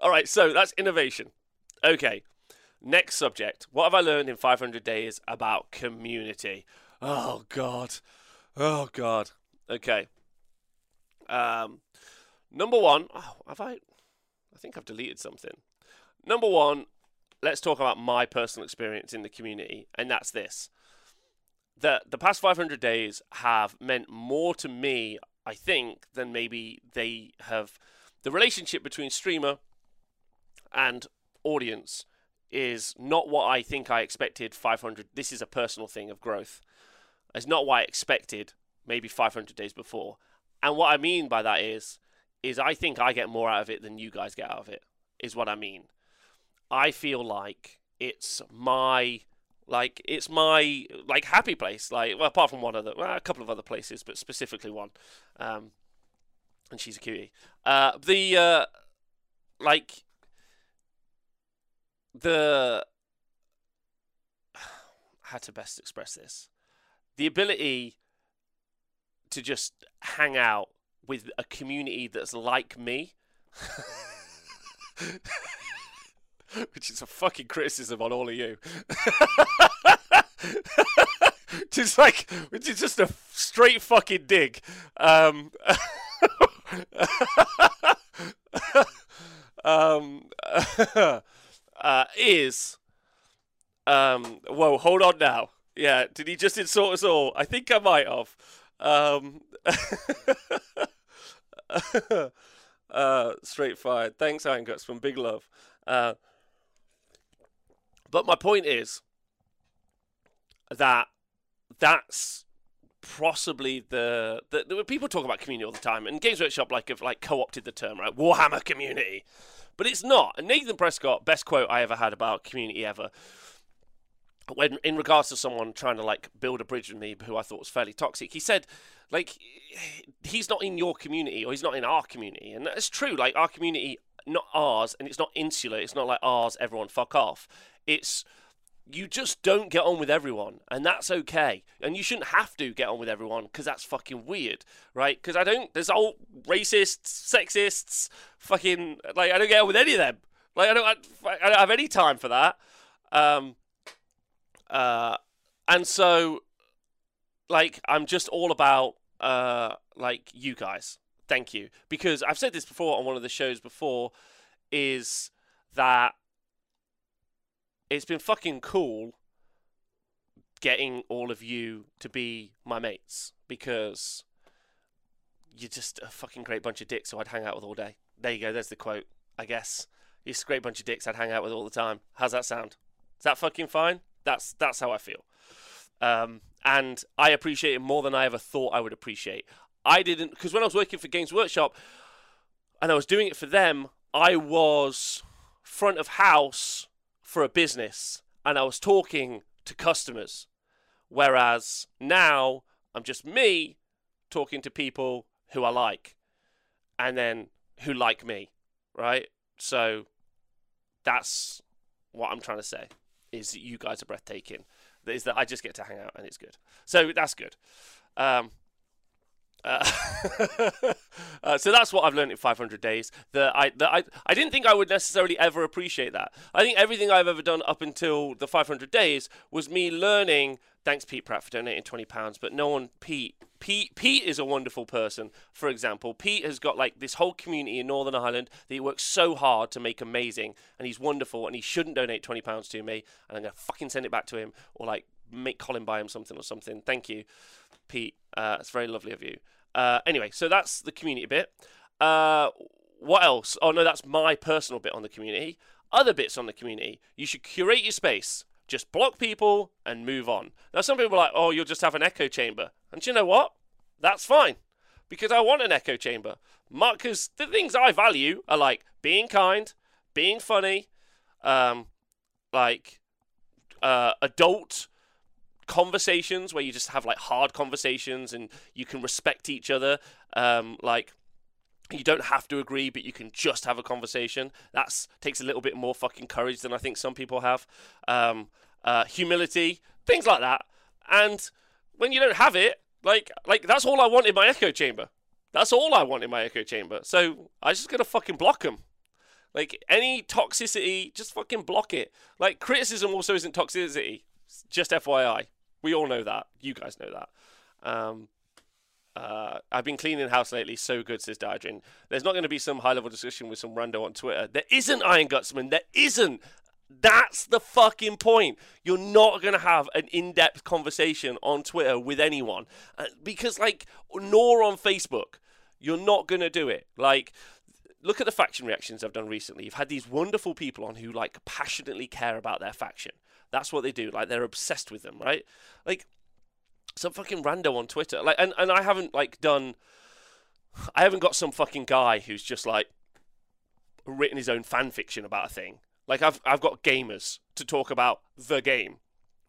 All right, so that's innovation. Okay, next subject. What have I learned in five hundred days about community? Oh God, oh God. Okay. Um, number one. Oh, have I? I think I've deleted something. Number one, let's talk about my personal experience in the community, and that's this. The, the past five hundred days have meant more to me, I think, than maybe they have. The relationship between streamer and audience is not what I think I expected five hundred. This is a personal thing of growth. It's not what I expected maybe five hundred days before. And what I mean by that is, is I think I get more out of it than you guys get out of it, is what I mean. I feel like it's my, like, it's my, like, happy place. Like, well, apart from one other, well, a couple of other places, but specifically one. Um, and she's a cutie. Uh, the, uh, like, the, how to best express this? The ability to just hang out with a community that's like me. Which is a fucking criticism on all of you. Just like, which is just a straight fucking dig. Um, um, uh, is, um, whoa, hold on now. Yeah, did he just insult us all? I think I might have. Um, uh, straight fire. Thanks, Iron Guts, from Big Love. Uh, but my point is that that's possibly the, the people talk about community all the time, and Games Workshop like have like co-opted the term, right? Warhammer community, but it's not. And Nathan Prescott, best quote I ever had about community ever, when in regards to someone trying to like build a bridge with me who I thought was fairly toxic, he said, like, he's not in your community or he's not in our community. And that's true. Like, our community, not ours, and it's not insular. It's not like ours, everyone fuck off. It's, you just don't get on with everyone, and that's okay. And you shouldn't have to get on with everyone, because that's fucking weird, right? Because I don't, there's all racists, sexists, fucking, like, I don't get on with any of them. Like, I don't, I, I don't have any time for that. Um, Uh, and so, like, I'm just all about, uh, like, you guys. Thank you. Because I've said this before on one of the shows before, is that it's been fucking cool getting all of you to be my mates. Because you're just a fucking great bunch of dicks who I'd hang out with all day. There you go. There's the quote, I guess. You're just a great bunch of dicks I'd hang out with all the time. How's that sound? Is that fucking fine? That's that's how I feel. Um, and I appreciate it more than I ever thought I would appreciate. I didn't, because when I was working for Games Workshop and I was doing it for them, I was front of house for a business and I was talking to customers. Whereas now I'm just me talking to people who I like and then who like me, right? So that's what I'm trying to say. Is that you guys are breathtaking. Is that I just get to hang out and it's good. So that's good. Um, uh, uh, so that's what I've learned in five hundred days. That I, that I, I didn't think I would necessarily ever appreciate that. I think everything I've ever done up until the five hundred days was me learning. Thanks, Pete Pratt, for donating twenty pounds. But no one, Pete, Pete, Pete is a wonderful person. For example, Pete has got like this whole community in Northern Ireland that he works so hard to make amazing, and he's wonderful, and he shouldn't donate twenty pounds to me, and I'm gonna fucking send it back to him, or like make Colin buy him something or something. Thank you, Pete. Uh, it's very lovely of you. Uh, anyway, so that's the community bit. Uh, what else? Oh no, that's my personal bit on the community. Other bits on the community. You should curate your space. Just block people and move on. Now, some people are like, oh, you'll just have an echo chamber. And do you know what? That's fine. Because I want an echo chamber. Because the things I value are like being kind, being funny, um, like uh, adult conversations where you just have like hard conversations and you can respect each other. Um, like You don't have to agree, but you can just have a conversation. That's takes a little bit more fucking courage than I think some people have. Um, uh, humility, things like that. And when you don't have it, like, like that's all I want in my echo chamber. That's all I want in my echo chamber. So I'm just going to fucking block them. Like, any toxicity, just fucking block it. Like, criticism also isn't toxicity. It's just F Y I. We all know that. You guys know that. Um... Uh, I've been cleaning house lately, so good, says Diogen. There's not going to be some high-level discussion with some rando on Twitter. There isn't, Iron Gutsman. There isn't. That's the fucking point. You're not going to have an in-depth conversation on Twitter with anyone. Uh, because, like, nor on Facebook. You're not going to do it. Like, look at the faction reactions I've done recently. You've had these wonderful people on who, like, passionately care about their faction. That's what they do. Like, they're obsessed with them, right? Like, some fucking rando on Twitter. Like, and, and I haven't, like, done... I haven't got some fucking guy who's just, like, written his own fan fiction about a thing. Like, I've I've got gamers to talk about the game,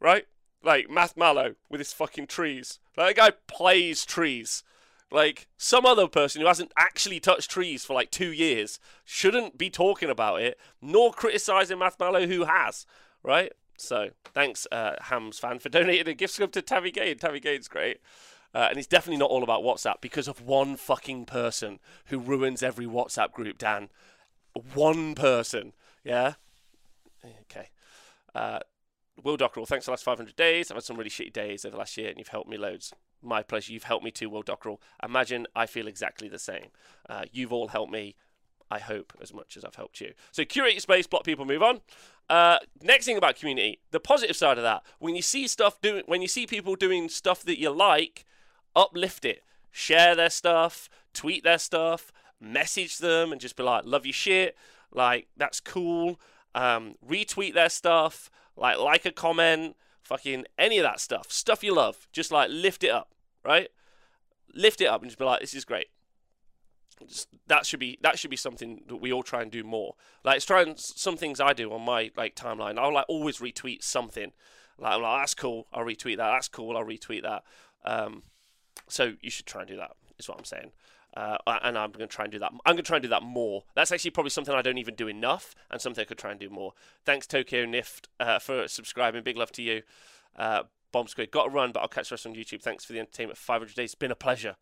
right? Like, Math Mallow with his fucking trees. Like, that guy plays trees. Like, some other person who hasn't actually touched trees for, like, two years shouldn't be talking about it, nor criticising Math Mallow who has, right? So, thanks, uh, Hams fan, for donating a gift sub to Tavi Gade. Tavi Gade's great. Uh, and it's definitely not all about WhatsApp because of one fucking person who ruins every WhatsApp group, Dan. One person. Yeah? Okay. Uh, Will Dockerell, thanks for the last five hundred days. I've had some really shitty days over the last year, and you've helped me loads. My pleasure. You've helped me too, Will Dockerell. Imagine I feel exactly the same. Uh, you've all helped me. I hope, as much as I've helped you. So curate your space, block people, move on. Uh, next thing about community, the positive side of that. When you see stuff doing, when you see people doing stuff that you like, uplift it. Share their stuff, tweet their stuff, message them, and just be like, love your shit. Like, that's cool. Um, retweet their stuff. Like, like a comment. Fucking any of that stuff. Stuff you love. Just, like, lift it up, right? Lift it up and just be like, this is great. Just, that should be that should be something that we all try and do more. Like, it's trying some things I do on my, like, timeline. I'll, like, always retweet something. Like, I'm like, that's cool. I'll retweet that. That's cool. I'll retweet that. Um, so you should try and do that. Is what I'm saying. Uh, and I'm gonna try and do that. I'm gonna try and do that more. That's actually probably something I don't even do enough, and something I could try and do more. Thanks, Tokyo Nift, uh, for subscribing. Big love to you. Uh, Bomb Squid, got to run, but I'll catch the rest on YouTube. Thanks for the entertainment. five hundred days. It's been a pleasure.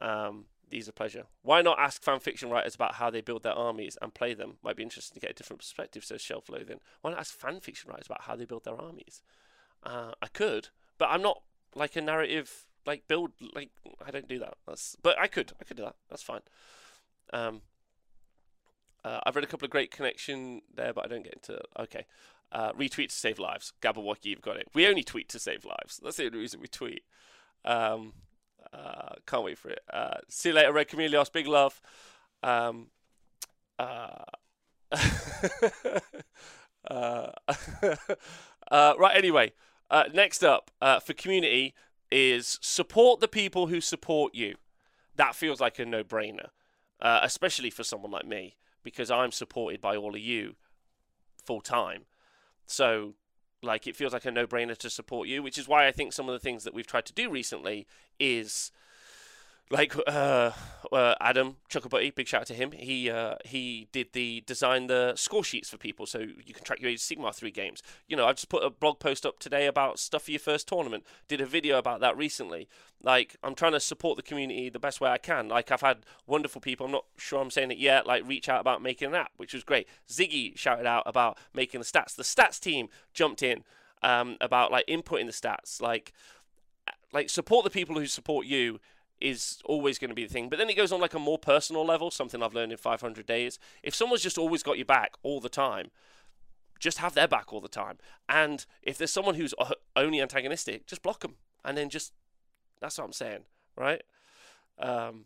Um. These are pleasure. Why not ask fan fiction writers about how they build their armies and play them? Might be interesting to get a different perspective, says Shelf Loathing. Why not ask fan fiction writers about how they build their armies? Uh, I could, but I'm not, like, a narrative, like, build, like, I don't do that. That's, but I could, I could do that. That's fine. Um, uh, I've read a couple of great connection there, but I don't get into, okay. Uh, retweet to save lives. Gabawaki, you've got it. We only tweet to save lives. That's the only reason we tweet. Um... Uh, can't wait for it. Uh, see you later, Red Camelios. Big love. Um, uh, uh, uh, right, anyway. Uh, next up uh, for community is support the people who support you. That feels like a no-brainer, uh, especially for someone like me, because I'm supported by all of you full-time. So... like, it feels like a no-brainer to support you, which is why I think some of the things that we've tried to do recently is, like, uh, uh, Adam Chuckabutty, big shout out to him. He uh, he did the design the score sheets for people, so you can track your Age of Sigmar three games. You know, I just put a blog post up today about stuff for your first tournament. Did a video about that recently. Like, I'm trying to support the community the best way I can. Like, I've had wonderful people. I'm not sure I'm saying it yet. Like, reach out about making an app, which was great. Ziggy shouted out about making the stats. The stats team jumped in um, about, like, inputting the stats. Like, like support the people who support you is always going to be the thing. But then it goes on, like, a more personal level, something I've learned in five hundred days. If someone's just always got your back all the time, just have their back all the time. And if there's someone who's only antagonistic, just block them. And then just, that's what I'm saying, right? Um,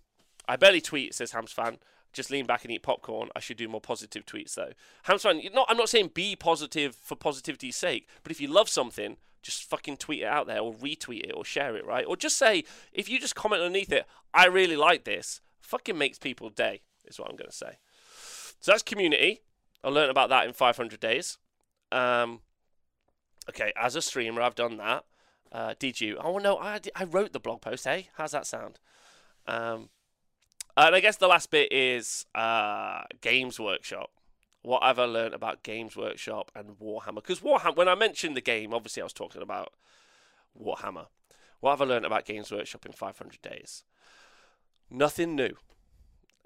I barely tweet, says Hamsfan. Just lean back and eat popcorn. I should do more positive tweets, though. Hamsfan, you're not, I'm not saying be positive for positivity's sake, but if you love something, just fucking tweet it out there or retweet it or share it, right? Or just say, if you just comment underneath it, I really like this, fucking makes people day, is what I'm going to say. So that's community. I'll learn about that in five hundred days. Um, okay, as a streamer, I've done that. Uh, did you? Oh, no, I, I wrote the blog post, hey? How's that sound? Um, And I guess the last bit is uh, Games Workshop. What have I learned about Games Workshop and Warhammer? Because Warhammer, when I mentioned the game, obviously I was talking about Warhammer. What have I learned about Games Workshop in five hundred days? Nothing new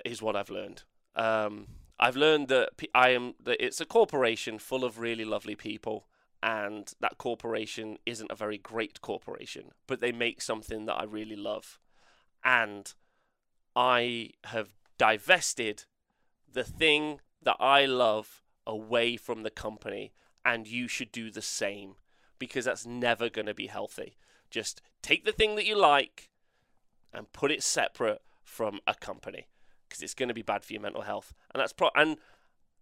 is what I've learned. Um, I've learned that I am that it's a corporation full of really lovely people, and that corporation isn't a very great corporation, but they make something that I really love. And I have divested the thing that I love away from the company, and you should do the same, because that's never going to be healthy. Just take the thing that you like and put it separate from a company, because it's going to be bad for your mental health. And that's pro and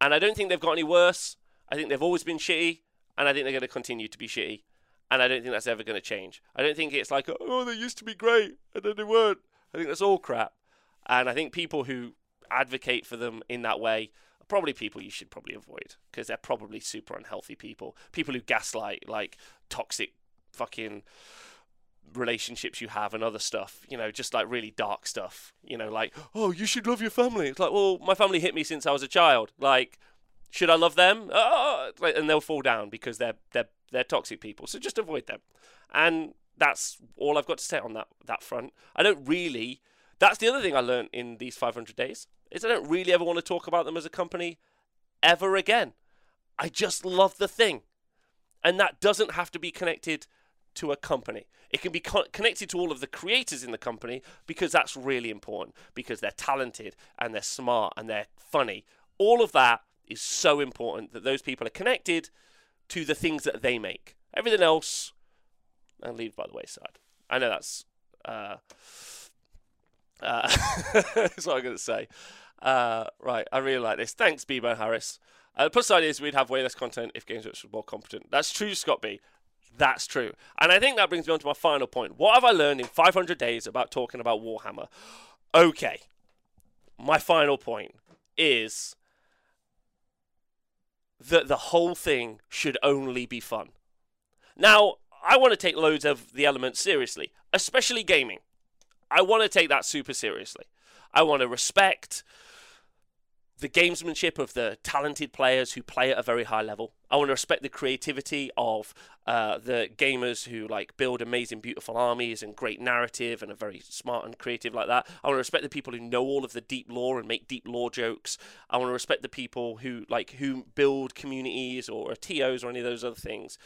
and I don't think they've got any worse. I think they've always been shitty, and I think they're going to continue to be shitty. And I don't think that's ever going to change. I don't think it's like, oh, they used to be great, and then they weren't. I think that's all crap. And I think people who advocate for them in that way are probably people you should probably avoid, because they're probably super unhealthy people. People who gaslight, like, toxic fucking relationships you have and other stuff, you know, just like really dark stuff, you know, like, oh, you should love your family. It's like, well, my family hit me since I was a child. Like, should I love them? Oh, and they'll fall down because they're they're they're toxic people. So just avoid them. And that's all I've got to say on that that front. I don't really. That's the other thing I learned in these five hundred days, is I don't really ever want to talk about them as a company ever again. I just love the thing, and that doesn't have to be connected to a company. It can be co connected to all of the creators in the company, because that's really important, because they're talented and they're smart and they're funny. All of that is so important, that those people are connected to the things that they make. Everything else I'll leave by the wayside. I know that's uh, uh, that's what I'm going to say. Uh, right, I really like this. Thanks, Bebo Harris. Uh, the plus side is we'd have way less content if Games Workshop was more competent. That's true, Scott B. That's true. And I think that brings me on to my final point. What have I learned in five hundred days about talking about Warhammer? Okay. My final point is that the whole thing should only be fun. Now, I want to take loads of the elements seriously, especially gaming. I want to take that super seriously. I want to respect the gamesmanship of the talented players who play at a very high level. I want to respect the creativity of uh, the gamers who like build amazing, beautiful armies and great narrative and are very smart and creative like that. I want to respect the people who know all of the deep lore and make deep lore jokes. I want to respect the people who like who build communities or T Os or any of those other things.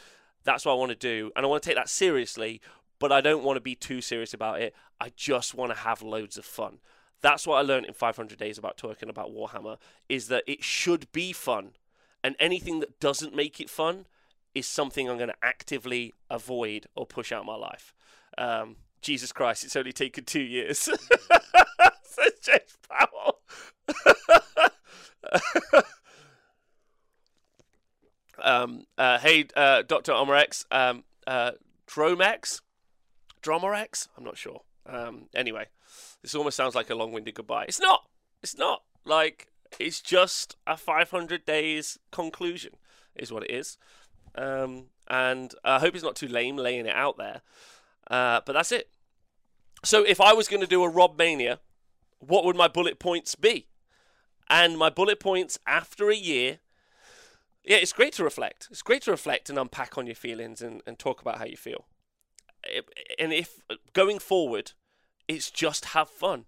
That's what I want to do, and I want to take that seriously, but I don't want to be too serious about it. I just want to have loads of fun. That's what I learned in five hundred days about talking about Warhammer, is that it should be fun. And anything that doesn't make it fun is something I'm going to actively avoid or push out my life. Um, Jesus Christ, it's only taken two years. Says James Powell. um, uh, hey, uh, Doctor Omarex, um, uh, Dromex? Dromerex? I'm not sure. Um, anyway. This almost sounds like a long-winded goodbye. It's not. It's not. Like, it's just a five hundred days conclusion is what it is. Um, and I hope it's not too lame laying it out there. Uh, but that's it. So if I was going to do a Rob Mania, what would my bullet points be? And my bullet points after a year... Yeah, it's great to reflect. It's great to reflect and unpack on your feelings and, and talk about how you feel. And if going forward... It's just have fun.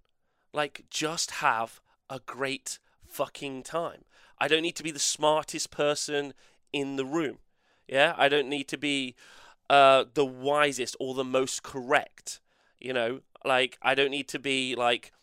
Like, just have a great fucking time. I don't need to be the smartest person in the room. Yeah? I don't need to be uh, the wisest or the most correct. You know? Like, I don't need to be, like,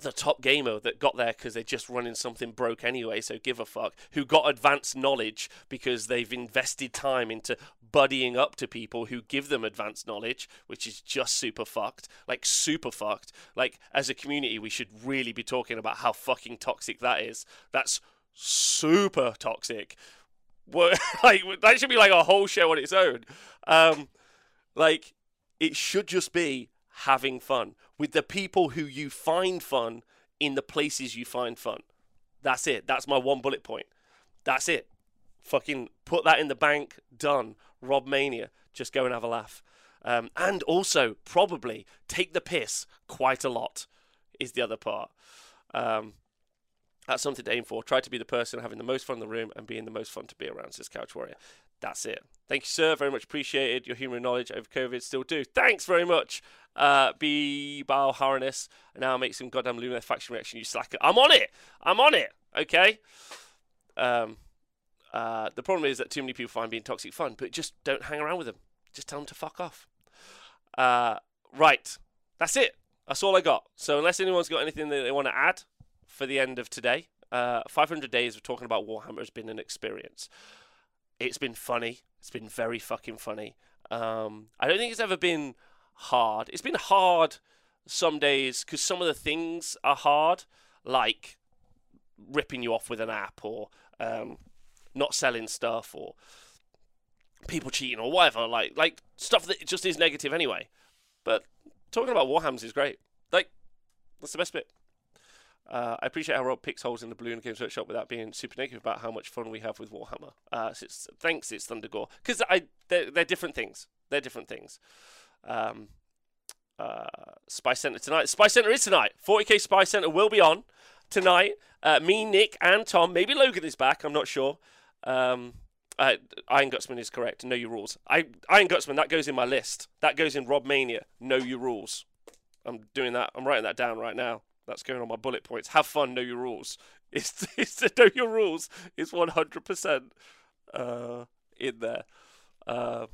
the top gamer that got there because they're just running something broke anyway, so give a fuck. Who got advanced knowledge because they've invested time into... buddying up to people who give them advanced knowledge, which is just super fucked. Like, super fucked. Like, as a community, we should really be talking about how fucking toxic that is. That's super toxic. What, like, that should be like a whole show on its own. Um, like, it should just be having fun with the people who you find fun in the places you find fun. That's it. That's my one bullet point. That's it. Fucking put that in the bank. Done. Rob Mania. Just go and have a laugh. Um, and also, probably, take the piss quite a lot. is the other part. Um, that's something to aim for. Try to be the person having the most fun in the room and being the most fun to be around, says Couch Warrior. That's it. Thank you, sir. Very much appreciated. Your humour and knowledge over COVID still do. Thanks very much. Uh, B. Bao Harness. Now make some goddamn Lunar faction reaction, you slacker. I'm on it. I'm on it. Okay. Um, uh, the problem is that too many people find being toxic fun, but just don't hang around with them. Just tell them to fuck off. Uh, right. That's it. That's all I got. So unless anyone's got anything that they want to add for the end of today, uh, five hundred days of talking about Warhammer has been an experience. It's been funny. It's been very fucking funny. Um, I don't think it's ever been hard. It's been hard some days because some of the things are hard, like ripping you off with an app or um, not selling stuff or people cheating or whatever, like like stuff that just is negative anyway. But talking about Warhammer is great. Like, that's the best bit. Uh, I appreciate how Rob picks holes in the balloon Games Workshop without being super negative about how much fun we have with Warhammer. Uh, so it's, thanks, it's Thundergore. Because I, they're, they're different things. They're different things. Um, uh, Spy Center tonight. Spy Center is tonight. forty K Spy Center will be on tonight. Uh, me, Nick, and Tom. Maybe Logan is back. I'm not sure. Um, uh, Iron Gutsman is correct. Know your rules. I, Iron Gutsman, that goes in my list. That goes in Rob Mania. Know your rules. I'm doing that. I'm writing that down right now. That's going on my bullet points. Have fun, know your rules. It's, it's the know your rules is one hundred percent uh, in there. Uh,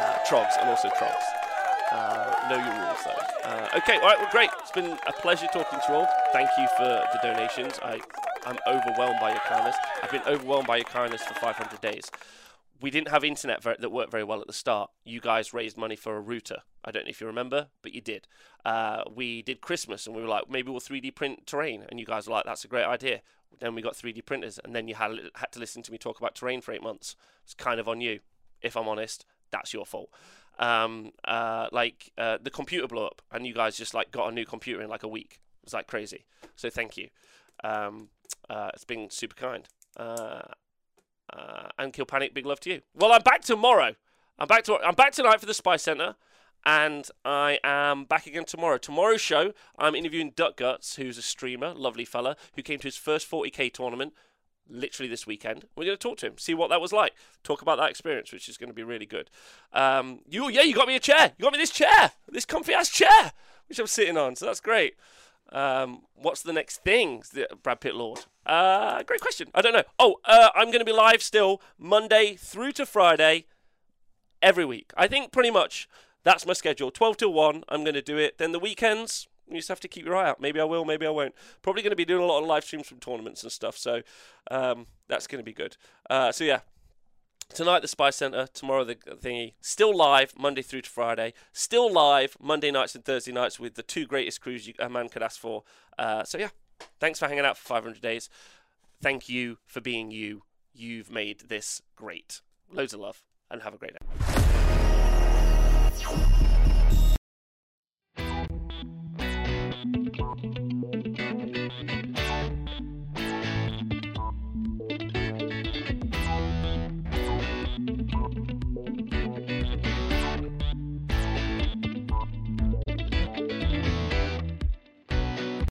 uh, Trogs, and also Trogs. Uh, know your rules, though. Uh, okay, all right, well, great. It's been a pleasure talking to you all. Thank you for the donations. I, I'm overwhelmed by your kindness. I've been overwhelmed by your kindness for five hundred days. We didn't have internet ver- that worked very well at the start. You guys raised money for a router. I don't know if you remember, but you did. Uh, we did Christmas, and we were like, maybe we'll three D print terrain. And you guys were like, that's a great idea. Then we got three D printers, and then you had, had to listen to me talk about terrain for eight months. It's kind of on you, if I'm honest. That's your fault. Um, uh, like, uh, the computer blew up, and you guys just like got a new computer in like a week. It was like crazy. So thank you. Um, uh, it's been super kind. Uh, Uh, and Kill Panic, big love to you. Well, I'm back tomorrow. I'm back to I'm back tonight for the Spy Center, and I am back again tomorrow. Tomorrow's show, I'm interviewing Duck Guts, who's a streamer, lovely fella, who came to his first forty K tournament literally this weekend. We're going to talk to him, see what that was like, talk about that experience, which is going to be really good. Um, you, yeah, you got me a chair. You got me this chair, this comfy ass chair, which I'm sitting on. So that's great. Um, what's the next thing, Brad Pitt Lord? Uh, great question. I don't know. Oh, uh, I'm going to be live still Monday through to Friday every week. I think pretty much that's my schedule. twelve till one, I'm going to do it. Then the weekends, you just have to keep your eye out. Maybe I will, maybe I won't. Probably going to be doing a lot of live streams from tournaments and stuff. So um, that's going to be good. Uh, so yeah, tonight the Spy Center, tomorrow the thingy. Still live Monday through to Friday. Still live Monday nights and Thursday nights with the two greatest crews you, a man could ask for. Uh, so yeah. Thanks for hanging out for five hundred days. Thank you for being you. You've made this great. Loads of love, and have a great day.